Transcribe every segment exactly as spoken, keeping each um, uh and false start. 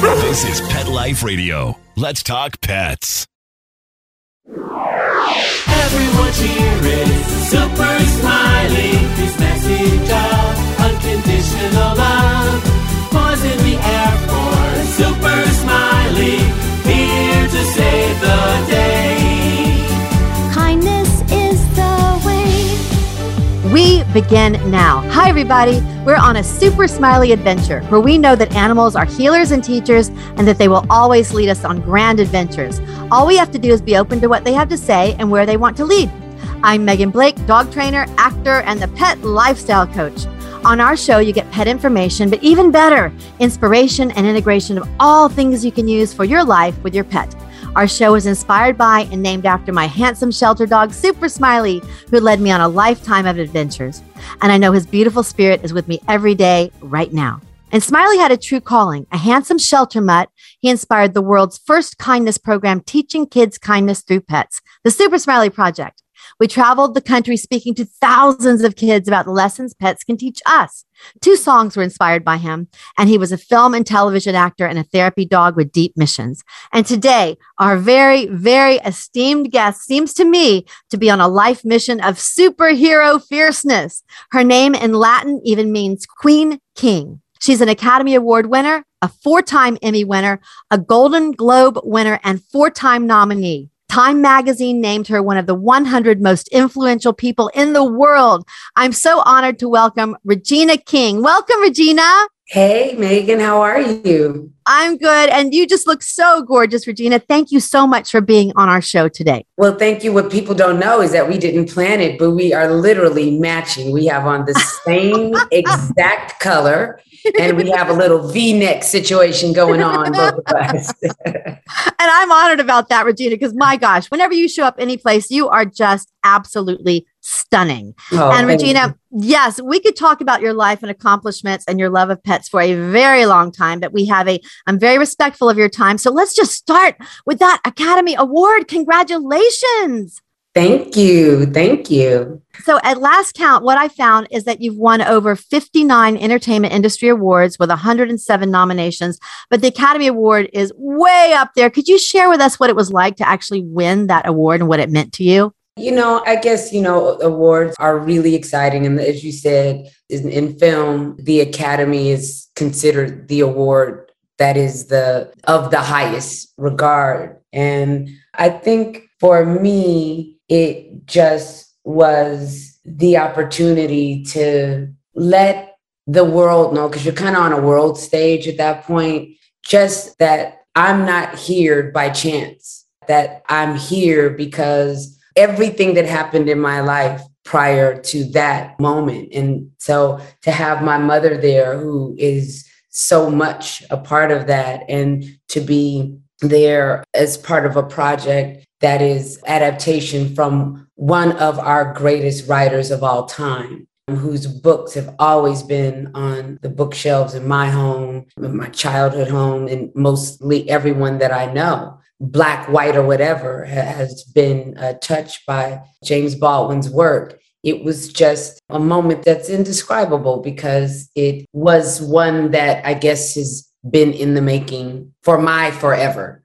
This is Pet Life Radio. Let's talk pets. Everyone's here is Super Smiley. His message of unconditional love was in the air for Super Smiley, here to save the day. Kindness is the way. We begin now. Hi, everybody. We're on a Super Smiley Adventure, where we know that animals are healers and teachers and that they will always lead us on grand adventures. All we have to do is be open to what they have to say and where they want to lead. I'm Megan Blake, dog trainer, actor, and the pet lifestyle coach. On our show, you get pet information, but even better, inspiration and integration of all things you can use for your life with your pet. Our show is inspired by and named after my handsome shelter dog, Super Smiley, who led me on a lifetime of adventures. And I know his beautiful spirit is with me every day right now. And Smiley had a true calling, a handsome shelter mutt. He inspired the world's first kindness program, teaching kids kindness through pets, the Super Smiley Project. We traveled the country speaking to thousands of kids about the lessons pets can teach us. Two songs were inspired by him, and he was a film and television actor and a therapy dog with deep missions. And today, our very, very esteemed guest seems to me to be on a life mission of superhero fierceness. Her name in Latin even means Queen King. She's an Academy Award winner, a four-time Emmy winner, a Golden Globe winner, and four-time nominee. Time Magazine named her one of the one hundred most influential people in the world. I'm so honored to welcome Regina King. Welcome, Regina. Hey, Megan, how are you? I'm good. And you just look so gorgeous, Regina. Thank you so much for being on our show today. Well, thank you. What people don't know is that we didn't plan it, but we are literally matching. We have on the same exact color. And we have a little V-neck situation going on, both of us. And I'm honored about that, Regina, because my gosh, whenever you show up any place, you are just absolutely stunning. Oh, and Regina, you. Yes, we could talk about your life and accomplishments and your love of pets for a very long time, but we have a, I'm very respectful of your time. So let's just start with that Academy Award. Congratulations. Thank you. Thank you. So at last count, what I found is that you've won over fifty-nine entertainment industry awards with one hundred seven nominations, but the Academy Award is way up there. Could you share with us what it was like to actually win that award and what it meant to you? You know, I guess, you know, awards are really exciting. And as you said, in film, the Academy is considered the award that is the of the highest regard. And I think for me, it just was the opportunity to let the world know, because you're kind of on a world stage at that point, just that I'm not here by chance, that I'm here because everything that happened in my life prior to that moment. And so to have my mother there, who is so much a part of that, and to be there as part of a project that is adaptation from one of our greatest writers of all time, whose books have always been on the bookshelves in my home, in my childhood home, and mostly everyone that I know, black, white, or whatever, has been uh, touched by James Baldwin's work. It was just a moment that's indescribable because it was one that I guess has been in the making for my forever.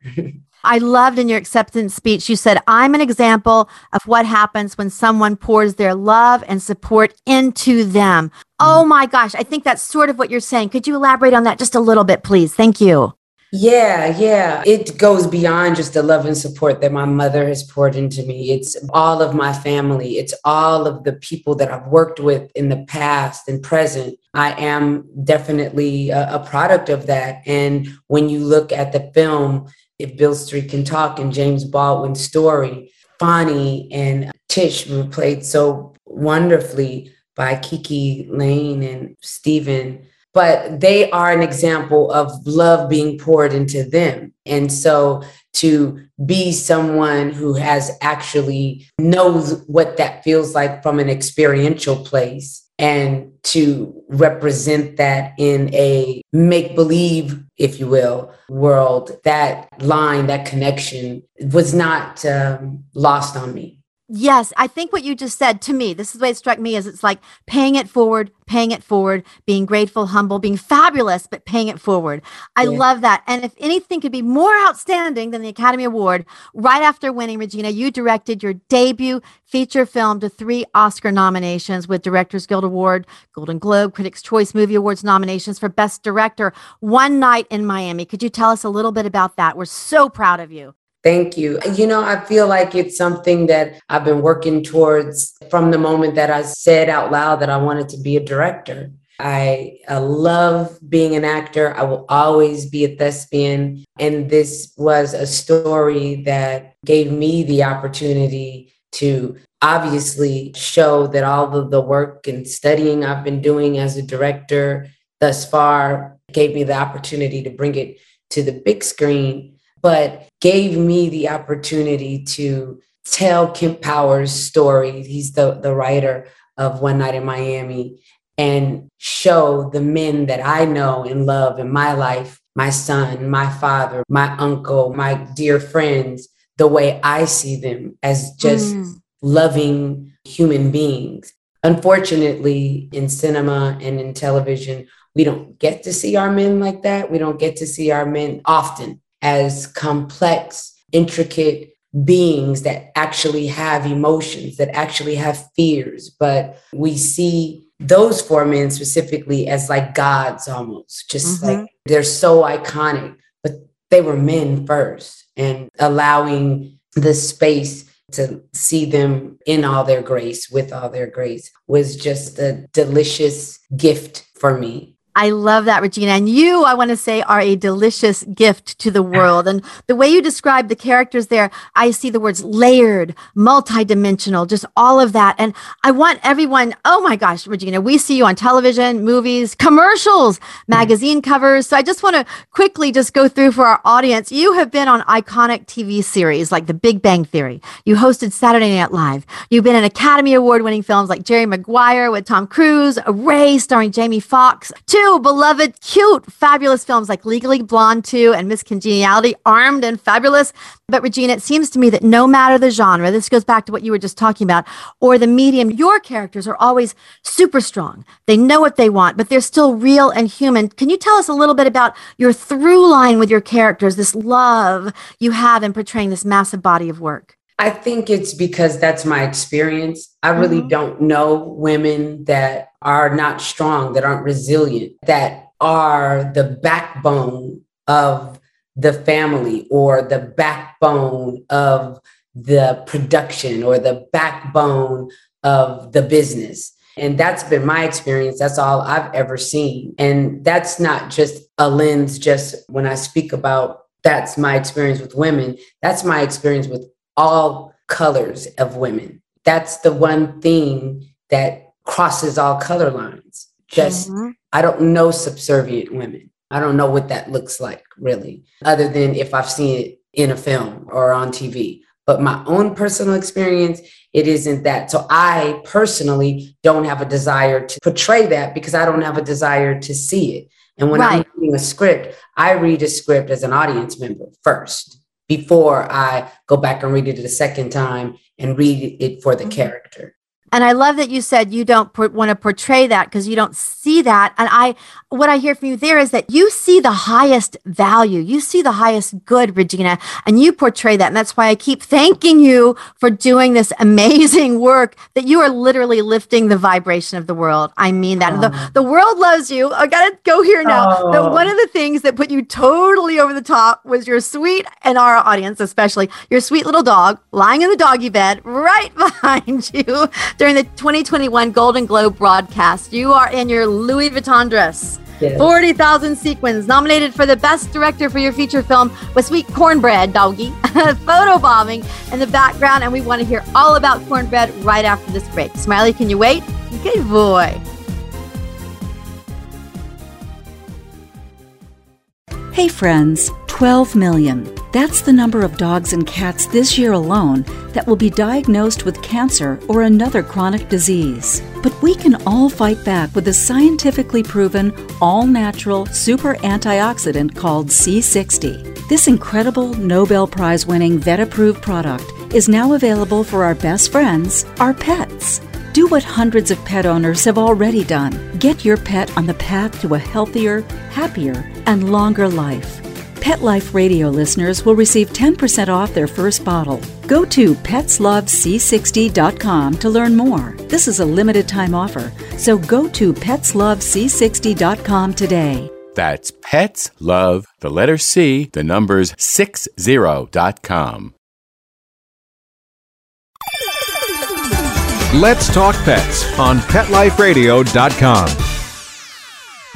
I loved in your acceptance speech, you said, I'm an example of what happens when someone pours their love and support into them. Oh my gosh. I think that's sort of what you're saying. Could you elaborate on that just a little bit, please? Thank you. Yeah, yeah. It goes beyond just the love and support that my mother has poured into me. It's all of my family. It's all of the people that I've worked with in the past and present. I am definitely a, a product of that. And when you look at the film, If Beale Street Can Talk, and James Baldwin's story, Fonnie and Tish were played so wonderfully by KiKi Lane and Steven, but they are an example of love being poured into them. And so to be someone who has actually knows what that feels like from an experiential place, and to represent that in a make-believe, if you will, world, that line, that connection was not um, lost on me. Yes, I think what you just said to me, this is the way it struck me, is it's like paying it forward, paying it forward, being grateful, humble, being fabulous, but paying it forward. I yeah. love that. And if anything could be more outstanding than the Academy Award, right after winning, Regina, you directed your debut feature film to three Oscar nominations with Directors Guild Award, Golden Globe, Critics' Choice Movie Awards nominations for Best Director, One Night in Miami. Could you tell us a little bit about that? We're so proud of you. Thank you. You know, I feel like it's something that I've been working towards from the moment that I said out loud that I wanted to be a director. I, I love being an actor. I will always be a thespian. And this was a story that gave me the opportunity to obviously show that all of the work and studying I've been doing as a director thus far gave me the opportunity to bring it to the big screen, but gave me the opportunity to tell Kim Powers' story. He's the, the writer of One Night in Miami, and show the men that I know and love in my life, my son, my father, my uncle, my dear friends, the way I see them as just mm. loving human beings. Unfortunately, in cinema and in television, we don't get to see our men like that. We don't get to see our men often as complex, intricate beings that actually have emotions, that actually have fears. But we see those four men specifically as like gods almost, just mm-hmm. like they're so iconic, but they were men first, and allowing the space to see them in all their grace, with all their grace, was just a delicious gift for me. I love that, Regina. And you, I want to say, are a delicious gift to the world. And the way you describe the characters there, I see the words layered, multidimensional, just all of that. And I want everyone, oh my gosh, Regina, we see you on television, movies, commercials, magazine covers. So I just want to quickly just go through for our audience. You have been on iconic T V series like The Big Bang Theory. You hosted Saturday Night Live. You've been in Academy Award-winning films like Jerry Maguire with Tom Cruise, Ray starring Jamie Foxx, two beloved, cute, fabulous films like Legally Blonde two and Miss Congeniality, Armed and Fabulous. But Regina, it seems to me that no matter the genre, this goes back to what you were just talking about, or the medium, your characters are always super strong. They know what they want, but they're still real and human. Can you tell us a little bit about your through line with your characters, this love you have in portraying this massive body of work? I think it's because that's my experience. I really mm-hmm. don't know women that are not strong, that aren't resilient, that are the backbone of the family or the backbone of the production or the backbone of the business. And that's been my experience. That's all I've ever seen. And that's not just a lens, just when I speak about that's my experience with women, that's my experience with all colors of women. That's the one thing that crosses all color lines. Just, mm-hmm. I don't know subservient women. I don't know what that looks like really, other than if I've seen it in a film or on T V, but my own personal experience, it isn't that. So I personally don't have a desire to portray that because I don't have a desire to see it. And when right. I'm reading a script, I read a script as an audience member first, before I go back and read it a second time and read it for the character. And I love that you said you don't pr- want to portray that because you don't see that. And I, what I hear from you there is that you see the highest value. You see the highest good, Regina, and you portray that. And that's why I keep thanking you for doing this amazing work, that you are literally lifting the vibration of the world. I mean that. Oh. The, the world loves you. I got to go here now. Oh. But one of the things that put you totally over the top was your sweet, and our audience especially, your sweet little dog lying in the doggy bed right behind you. During the twenty twenty-one Golden Globe broadcast, you are in your Louis Vuitton dress, yes. forty thousand sequins, nominated for the best director for your feature film with sweet Cornbread, doggy, photo bombing in the background. And we want to hear all about Cornbread right after this break. Smiley, can you wait? Good boy. Hey friends, twelve million. That's the number of dogs and cats this year alone that will be diagnosed with cancer or another chronic disease. But we can all fight back with a scientifically proven, all-natural super antioxidant called C sixty. This incredible Nobel Prize-winning vet-approved product is now available for our best friends, our pets. Do what hundreds of pet owners have already done. Get your pet on the path to a healthier, happier, and longer life. Pet Life Radio listeners will receive ten percent off their first bottle. Go to Pets Love C sixty dot com to learn more. This is a limited time offer, so go to Pets Love C sixty dot com today. That's Pets Love, the letter C, the numbers sixty dot com. Let's Talk Pets on Pet Life Radio dot com.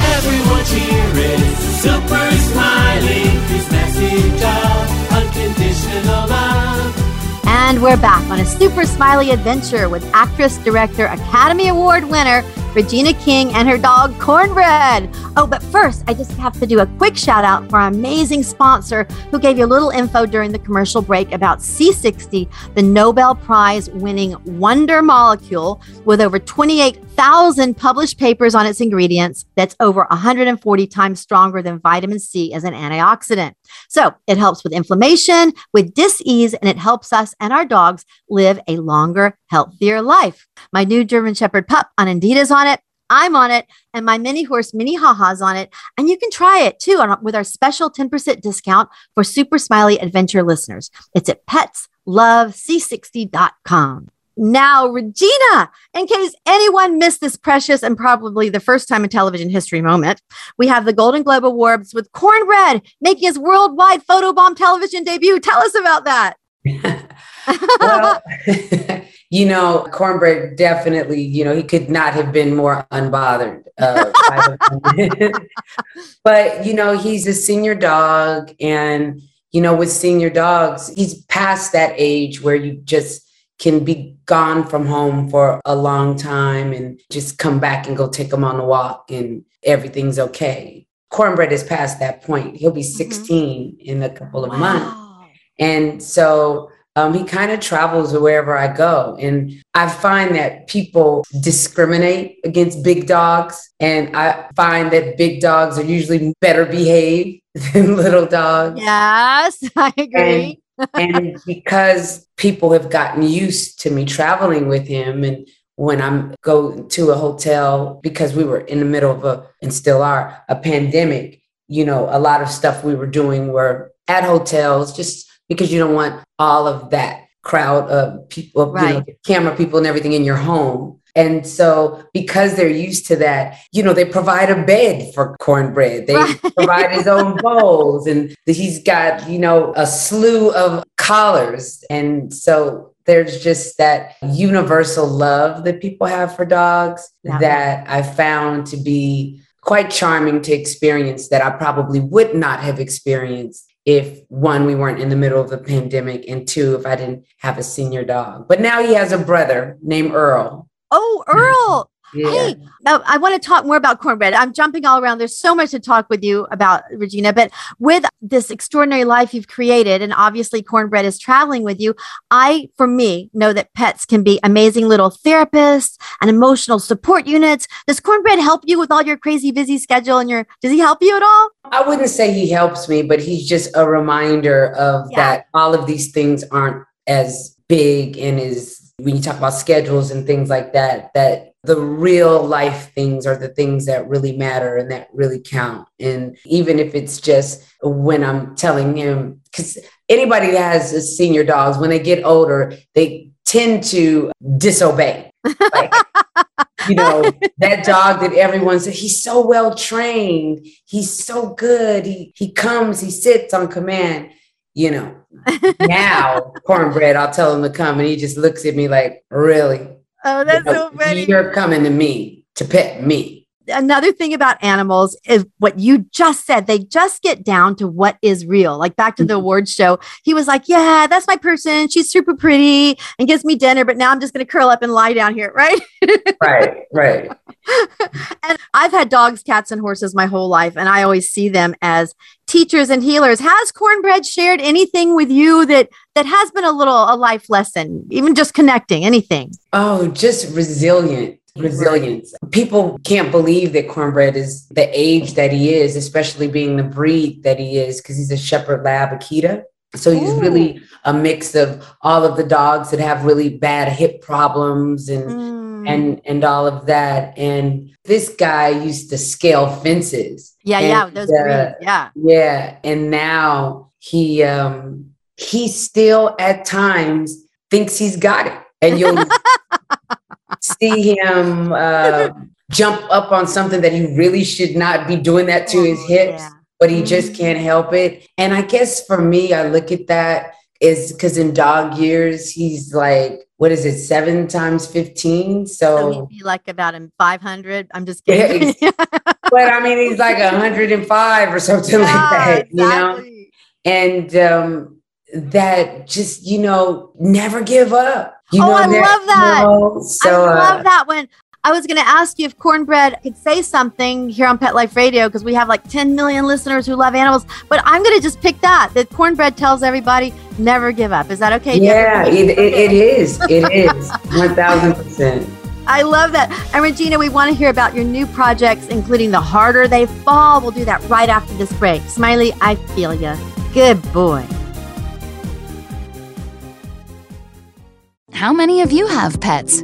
Everyone's here is Super Smiley. This message of unconditional love. And we're back on A Super Smiley Adventure with actress, director, Academy Award winner, Regina King and her dog, Cornbread. Oh, but first, I just have to do a quick shout out for our amazing sponsor who gave you a little info during the commercial break about C sixty, the Nobel Prize winning wonder molecule with over twenty-eight thousand published papers on its ingredients. That's over one hundred forty times stronger than vitamin C as an antioxidant. So it helps with inflammation, with dis-ease, and it helps us and our dogs live a longer, healthier life. My new German Shepherd pup on Indeed is on it. I'm on it, and my mini horse, Mini Haha's on it, and you can try it too on, with our special ten percent discount for Super Smiley Adventure listeners. It's at Pets Love C sixty dot com. Now, Regina, in case anyone missed this precious and probably the first time in television history moment, we have the Golden Globe Awards with Cornbread making his worldwide photobomb television debut. Tell us about that. Well, you know, Cornbread definitely, you know, he could not have been more unbothered. Uh, but, you know, he's a senior dog. And, you know, with senior dogs, he's past that age where you just can be gone from home for a long time and just come back and go take him on a walk and everything's okay. Cornbread is past that point. He'll be sixteen mm-hmm. in a couple of wow. months. And so um, he kind of travels wherever I go. And I find that people discriminate against big dogs. And I find that big dogs are usually better behaved than little dogs. Yes, I agree. And and because people have gotten used to me traveling with him, and when I go to a hotel, because we were in the middle of a, and still are, a pandemic, you know, a lot of stuff we were doing were at hotels, just because you don't want all of that crowd of people, right. you know, camera people and everything in your home. And so because they're used to that, you know, they provide a bed for Cornbread. They right. provide his own bowls, and he's got, you know, a slew of collars. And so there's just that universal love that people have for dogs yeah. that I found to be quite charming to experience, that I probably would not have experienced if, one, we weren't in the middle of the pandemic, and two, if I didn't have a senior dog. But now he has a brother named Earl. Oh, Earl. Yeah. Hey, I want to talk more about Cornbread. I'm jumping all around. There's so much to talk with you about, Regina, but with this extraordinary life you've created, and obviously Cornbread is traveling with you, I, for me, know that pets can be amazing little therapists and emotional support units. Does Cornbread help you with all your crazy busy schedule and your, does he help you at all? I wouldn't say he helps me, but he's just a reminder of yeah. that all of these things aren't as big and as, when you talk about schedules and things like that, that the real life things are the things that really matter and that really count. And even if it's just when I'm telling him, because anybody that has a senior dogs, when they get older, they tend to disobey. Like, you know, that dog that everyone said, he's so well trained. He's so good. He, he comes, he sits on command. You know, now Cornbread, I'll tell him to come, and he just looks at me like, really? Oh, that's you know, so funny. You're coming to me to pet me. Another thing about animals is what you just said. They just get down to what is real. Like back to the mm-hmm. awards show, he was like, yeah, that's my person. She's super pretty and gives me dinner. But now I'm just going to curl up and lie down here. Right. Right. Right. And I've had dogs, cats, and horses my whole life. And I always see them as teachers and healers. Has Cornbread shared anything with you that that has been a little a life lesson, even just connecting anything? Oh, just resilient. Resilience. People can't believe that Cornbread is the age that he is, especially being the breed that he is, because he's a Shepherd Lab Akita. So he's Ooh. really a mix of all of the dogs that have really bad hip problems and mm. and and all of that. And this guy used to scale fences. Yeah, and, yeah, those uh, greens, yeah, yeah. And now he um, he still at times thinks he's got it, and you'll see him uh, jump up on something that he really should not be doing that to oh, his hips. Yeah. But he just can't help it. And I guess for me, I look at that is because in dog years, he's like, what is it? Seven times fifteen. So, so he'd be like about in five hundred. I'm just kidding. Yeah, but I mean, he's like one hundred five or something yeah, like that, exactly. you know? And um, that just, you know, never give up. You oh, know, I never, love that. You know? So, I love uh, that one. I was going to ask you if Cornbread could say something here on Pet Life Radio, because we have like ten million listeners who love animals, but I'm going to just pick that, that Cornbread tells everybody, never give up. Is that okay? Yeah, it, it, it is. It is. one thousand percent. I love that. And Regina, we want to hear about your new projects, including The Harder They Fall. We'll do that right after this break. Smiley, I feel ya. Good boy. How many of you have pets?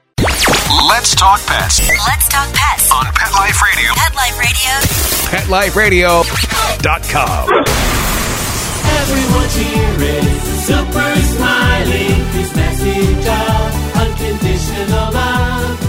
Let's talk pets. Let's talk pets on Pet Life Radio. Pet Life Radio. pet life radio dot com. Everyone's here is Super Smiley. This message of unconditional love.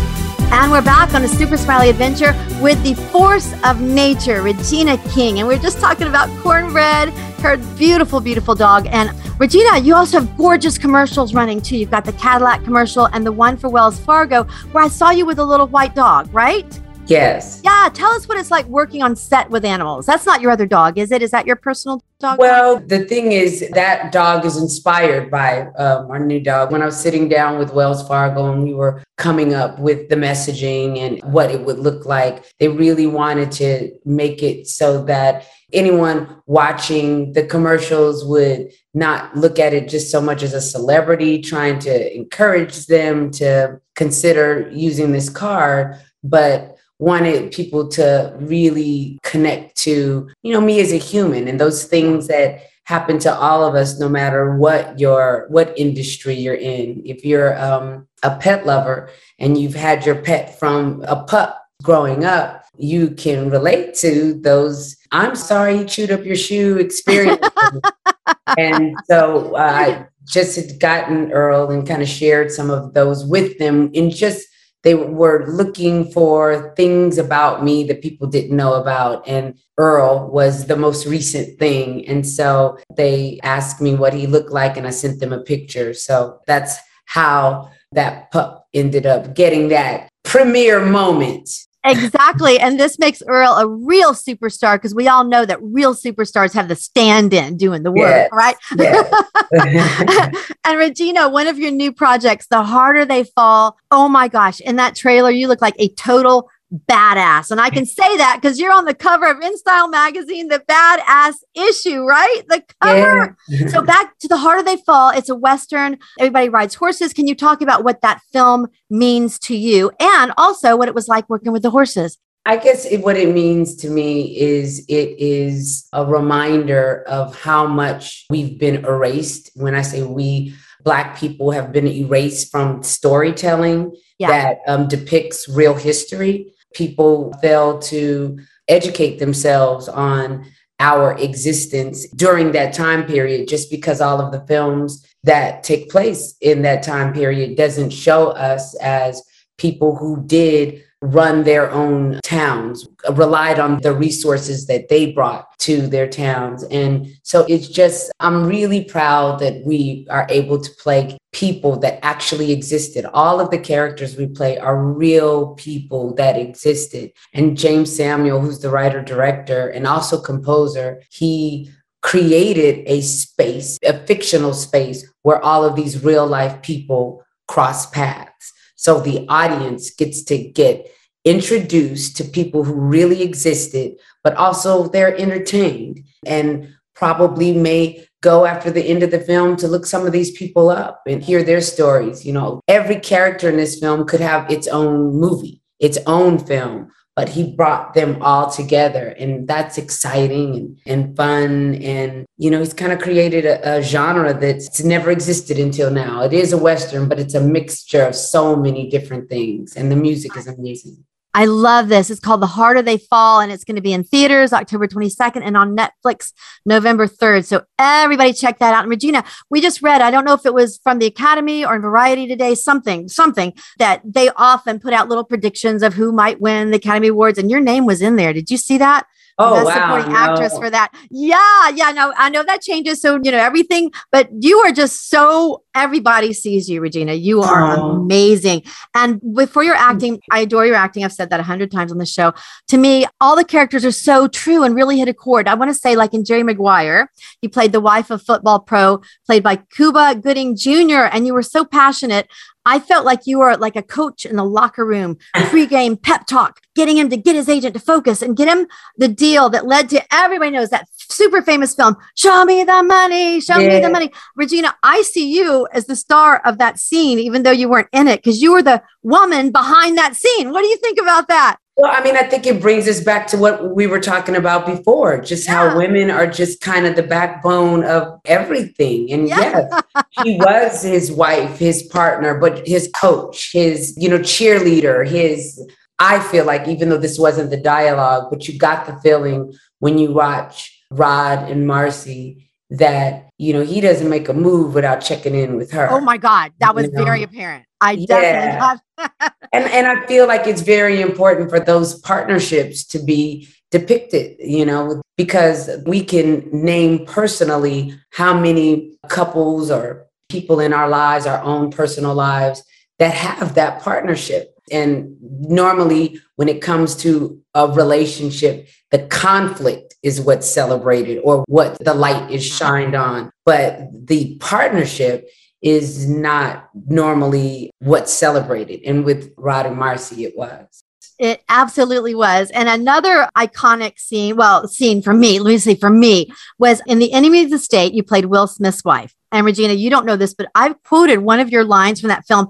And we're back on a Super Smiley Adventure with the force of nature, Regina King, and we're just talking about Cornbread, her beautiful, beautiful dog. And Regina, you also have gorgeous commercials running too. You've got the Cadillac commercial and the one for Wells Fargo, where I saw you with a little white dog, right? Yes. Yeah. Tell us what it's like working on set with animals. That's not your other dog, is it? Is that your personal dog? Well, the thing is that dog is inspired by um, our new dog. When I was sitting down with Wells Fargo and we were coming up with the messaging and what it would look like, they really wanted to make it so that anyone watching the commercials would not look at it just so much as a celebrity trying to encourage them to consider using this card, but wanted people to really connect to, you know, me as a human and those things that happen to all of us, no matter what your, what industry you're in. If you're um, a pet lover and you've had your pet from a pup growing up, you can relate to those, I'm sorry you chewed up your shoe experience. And so uh, I just had gotten Earl and kind of shared some of those with them, and just they were looking for things about me that people didn't know about. And Earl was the most recent thing. And so they asked me what he looked like and I sent them a picture. So that's how that pup ended up getting that premiere moment. Exactly. And this makes Earl a real superstar, because we all know that real superstars have the stand-in doing the work, yes, right? Yes. And Regina, one of your new projects, The Harder They Fall. Oh my gosh. In that trailer, you look like a total badass. And I can say that because you're on the cover of InStyle magazine, the badass issue, right? The cover. Yeah. So back to The Harder They Fall. It's a Western. Everybody rides horses. Can you talk about what that film means to you, and also what it was like working with the horses? I guess it, what it means to me is it is a reminder of how much we've been erased. When I say we, Black people have been erased from storytelling yeah. that um, depicts real history. People fail to educate themselves on our existence during that time period, just because all of the films that take place in that time period doesn't show us as people who did run their own towns, relied on the resources that they brought to their towns. And so it's just, I'm really proud that we are able to play people that actually existed. All of the characters we play are real people that existed. And James Samuel, who's the writer, director, and also composer, he created a space, a fictional space where all of these real life people cross paths. So the audience gets to get introduced to people who really existed, but also they're entertained and probably may go after the end of the film to look some of these people up and hear their stories. You know, every character in this film could have its own movie, its own film, but he brought them all together. And that's exciting and, and fun. And, you know, he's kind of created a, a genre that's never existed until now. It is a Western, but it's a mixture of so many different things. And the music is amazing. I love this. It's called The Harder They Fall, and it's going to be in theaters October twenty-second and on Netflix November third. So everybody check that out. And Regina, we just read, I don't know if it was from the Academy or in Variety today, something, something that they often put out little predictions of who might win the Academy Awards, and your name was in there. Did you see that? Oh, wow. Supporting actress for that. Yeah. Yeah. No, I know that changes. So, you know, everything, but you are just so, everybody sees you, Regina. You are Aww. Amazing. And for your acting, I adore your acting. I've said that a hundred times on the show. To me, all the characters are so true and really hit a chord. I want to say, like in Jerry Maguire, you played the wife of football pro, played by Cuba Gooding Junior And you were so passionate. I felt like you were like a coach in the locker room, pregame pep talk, getting him to get his agent to focus and get him the deal that led to, everybody knows that super famous film, Show Me the Money, Show yeah. Me the Money. Regina, I see you as the star of that scene, even though you weren't in it, because you were the woman behind that scene. What do you think about that? Well, I mean, I think it brings us back to what we were talking about before, just yeah. how women are just kind of the backbone of everything. And yeah. yes, he was his wife, his partner, but his coach, his, you know, cheerleader, his, I feel like, even though this wasn't the dialogue, but you got the feeling when you watch Rod and Marcy that, you know, he doesn't make a move without checking in with her. Oh my God. That was you know? very apparent. I yeah. definitely have. and and I feel like it's very important for those partnerships to be depicted, you know, because we can name personally how many couples or people in our lives, our own personal lives, that have that partnership. And normally when it comes to a relationship, the conflict is what's celebrated or what the light is shined on. But the partnership is not normally what's celebrated. And with Rod and Marcy, it was. It absolutely was. And another iconic scene, well, scene for me, let me say for me, was in The Enemy of the State, you played Will Smith's wife. And Regina, you don't know this, but I've quoted one of your lines from that film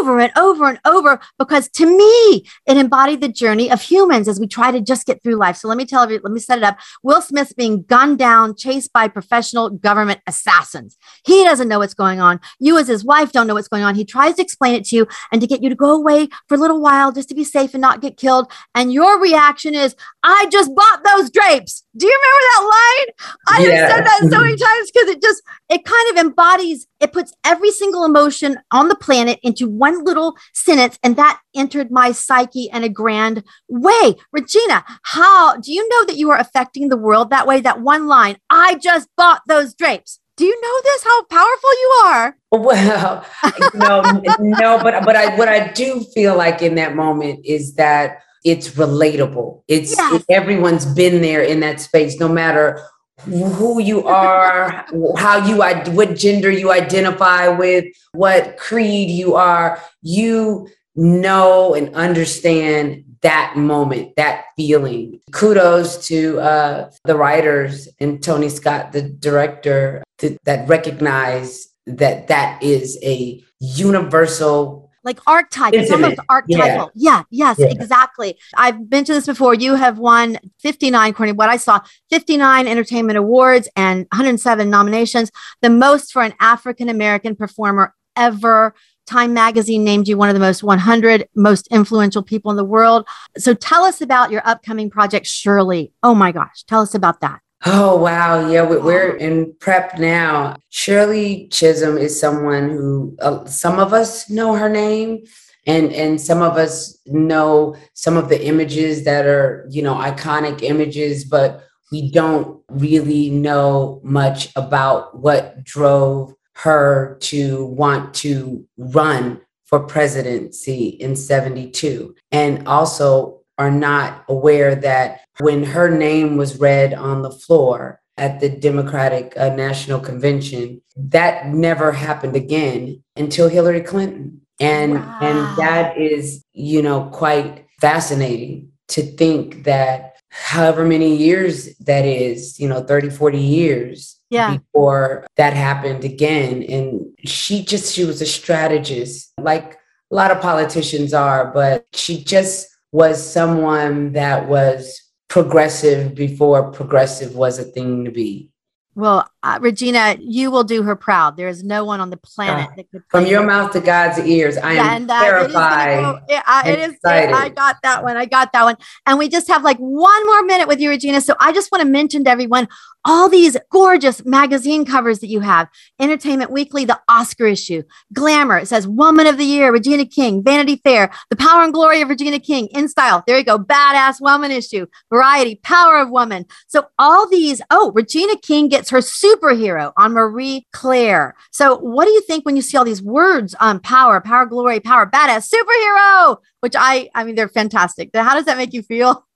over and over and over, because to me, it embodied the journey of humans as we try to just get through life. So let me tell you, let me set it up. Will Smith's being gunned down, chased by professional government assassins. He doesn't know what's going on. You as his wife don't know what's going on. He tries to explain it to you and to get you to go away for a little while just to be safe and not get killed. And your reaction is, I just bought those drapes. Do you remember that line? I have yeah. said that so many times because it just, it kind of embodies, it puts every single emotion on the planet into one little sentence, and that entered my psyche in a grand way. Regina, how do you know that you are affecting the world that way? That one line, I just bought those drapes. Do you know this, how powerful you are? Well, no, no, but, but I, what I do feel like in that moment is that it's relatable. It's yes. it, everyone's been there in that space, no matter who you are, how you, what gender you identify with, what creed you are, you know and understand that moment, that feeling. Kudos to uh, the writers and Tony Scott, the director, th- that recognize that that is a universal Like archetype, it's almost archetypal. Yeah, yeah yes, yeah. exactly. I've mentioned this before. You have won fifty-nine, according to what I saw, fifty-nine Entertainment Awards and one hundred seven nominations, the most for an African-American performer ever. Time Magazine named you one of the most one hundred most influential people in the world. So tell us about your upcoming project, Shirley. Oh my gosh, tell us about that. Oh, wow. Yeah, we're in prep now. Shirley Chisholm is someone who uh, some of us know her name. And and some of us know some of the images that are, you know, iconic images, but we don't really know much about what drove her to want to run for presidency in seventy-two. And also are not aware that when her name was read on the floor at the Democratic uh, National Convention, that never happened again until Hillary Clinton. And wow. and that is, you know, quite fascinating to think that however many years that is, you know, thirty, forty years yeah. before that happened again. And she just, she was a strategist, like a lot of politicians are, but she just was someone that was progressive before progressive was a thing to be. Well, uh, Regina, you will do her proud. There is no one on the planet God. that could. From your her. mouth to God's ears, I yeah, am and, uh, terrified. It is. Go, it, uh, it is it, I got that one. I got that one. And we just have like one more minute with you, Regina. So I just want to mention to everyone all these gorgeous magazine covers that you have. Entertainment Weekly, the Oscar issue. Glamour, it says Woman of the Year, Regina King. Vanity Fair, The Power and Glory of Regina King. InStyle, there you go. Badass Woman issue. Variety, Power of Woman. So all these, oh, Regina King gets her superhero on Marie Claire. So what do you think when you see all these words on um, power, power, glory, power, badass, superhero, which I, I mean, they're fantastic. How does that make you feel?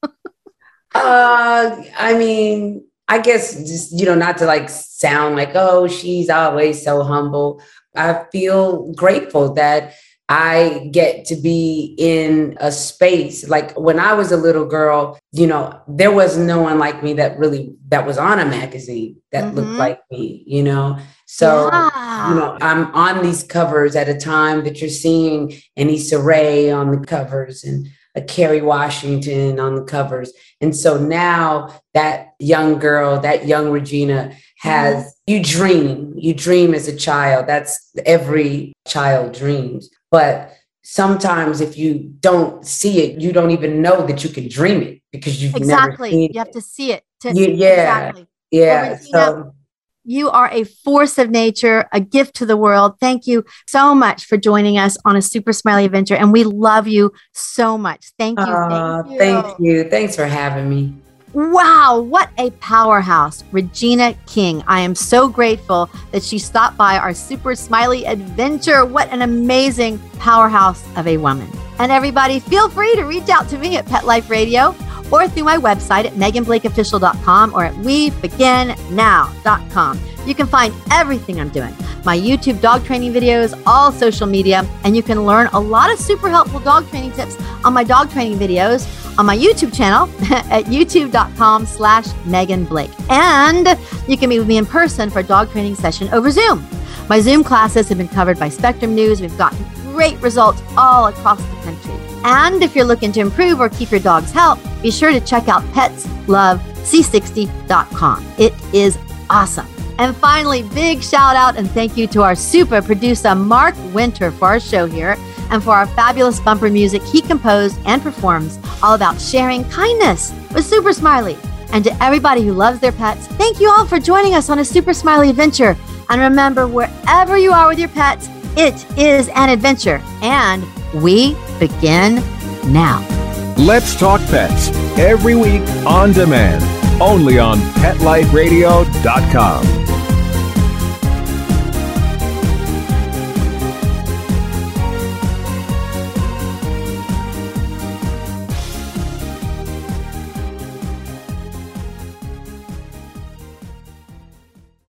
uh, I mean, I guess just, you know, not to like sound like, oh, she's always so humble. I feel grateful that I get to be in a space. Like when I was a little girl, you know, there was no one like me that really, that was on a magazine that mm-hmm. looked like me, you know? So, yeah. you know, I'm on these covers at a time that you're seeing an Issa Rae on the covers and a Kerry Washington on the covers. And so now that young girl, that young Regina has, mm-hmm. you dream, you dream as a child. That's every child dreams. But sometimes if you don't see it, you don't even know that you can dream it because you've exactly. never seen it. You have to see it. To you, yeah. Exactly. Yeah. Well, Regina, so, you are a force of nature, a gift to the world. Thank you so much for joining us on A Super Smiley Adventure. And we love you so much. Thank you. Uh, thank you. Thank you. Thanks for having me. Wow, what a powerhouse, Regina King. I am so grateful that she stopped by our Super Smiley Adventure. What an amazing powerhouse of a woman. And everybody, feel free to reach out to me at Pet Life Radio or through my website at megan blake official dot com or at we begin now dot com. You can find everything I'm doing, my YouTube dog training videos, all social media, and you can learn a lot of super helpful dog training tips on my dog training videos on my YouTube channel at youtube dot com slash Megan Blake. And you can meet with me in person for a dog training session over Zoom. My Zoom classes have been covered by Spectrum News. We've gotten great results all across the country. And if you're looking to improve or keep your dog's health, be sure to check out pets love c sixty dot com. It is awesome. And finally, big shout out and thank you to our super producer, Mark Winter, for our show here and for our fabulous bumper music he composed and performs, all about sharing kindness with Super Smiley. And to everybody who loves their pets, thank you all for joining us on A Super Smiley Adventure. And remember, wherever you are with your pets, it is an adventure. And we begin now. Let's Talk Pets, every week on demand, only on pet life radio dot com.